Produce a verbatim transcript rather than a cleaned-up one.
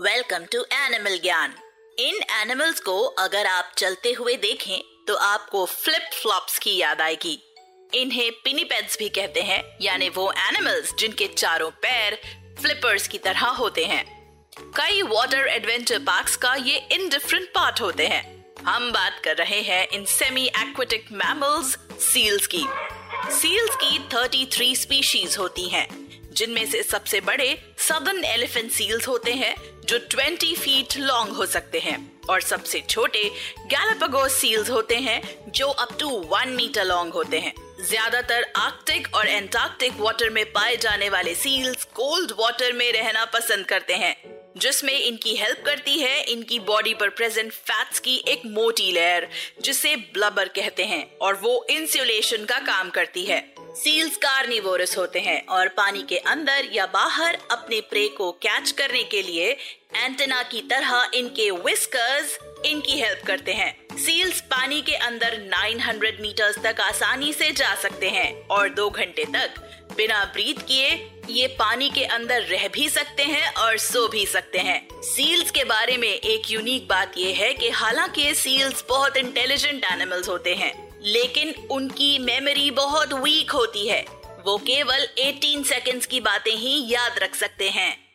Welcome to animal Gyan. इन animals को अगर आप चलते हुए देखें तो आपको फ्लिप फ्लॉप्स की याद आएगी। इन्हें पिनीपेड्स भी कहते हैं, यानी वो एनिमल्स जिनके चारों पैर फ्लिपर्स की तरह होते हैं। कई वाटर एडवेंचर पार्क्स का ये इनडिफरेंट पार्ट होते हैं। हम बात कर रहे हैं इन सेमी एक्वेटिक मैमल्स सील्स की। सील्स की तैंतीस स्पीशीज होती हैं, जिनमें से सबसे बड़े सदर्न एलिफेंट सील्स होते हैं जो बीस फीट लॉन्ग हो सकते हैं, और सबसे छोटे गैलापागोस सील्स होते हैं जो up to one metre long होते हैं। ज्यादातर आर्कटिक और एंटार्कटिक वाटर में पाए जाने वाले सील्स कोल्ड वाटर में रहना पसंद करते हैं, जिसमें इनकी हेल्प करती है इनकी बॉडी पर प्रेजेंट फैट्स की एक मोटी लेयर, जिसे ब्लबर कहते हैं, और वो इंसुलेशन का काम करती है। सील्स कार्निवोरस होते हैं और पानी के अंदर या बाहर अपने प्रे को कैच करने के लिए एंटेना की तरह इनके विस्कर्स इनकी हेल्प करते हैं। सील्स पानी के अंदर नौ सौ मीटर्स तक आसानी से जा सकते हैं और दो घंटे तक बिना ब्रीथ किए ये पानी के अंदर रह भी सकते हैं और सो भी सकते हैं। सील्स के बारे में एक यूनिक बात ये है कि हालांकि सील्स बहुत इंटेलिजेंट एनिमल्स होते हैं, लेकिन उनकी मेमोरी बहुत वीक होती है। वो केवल अठारह सेकंड्स की बातें ही याद रख सकते हैं।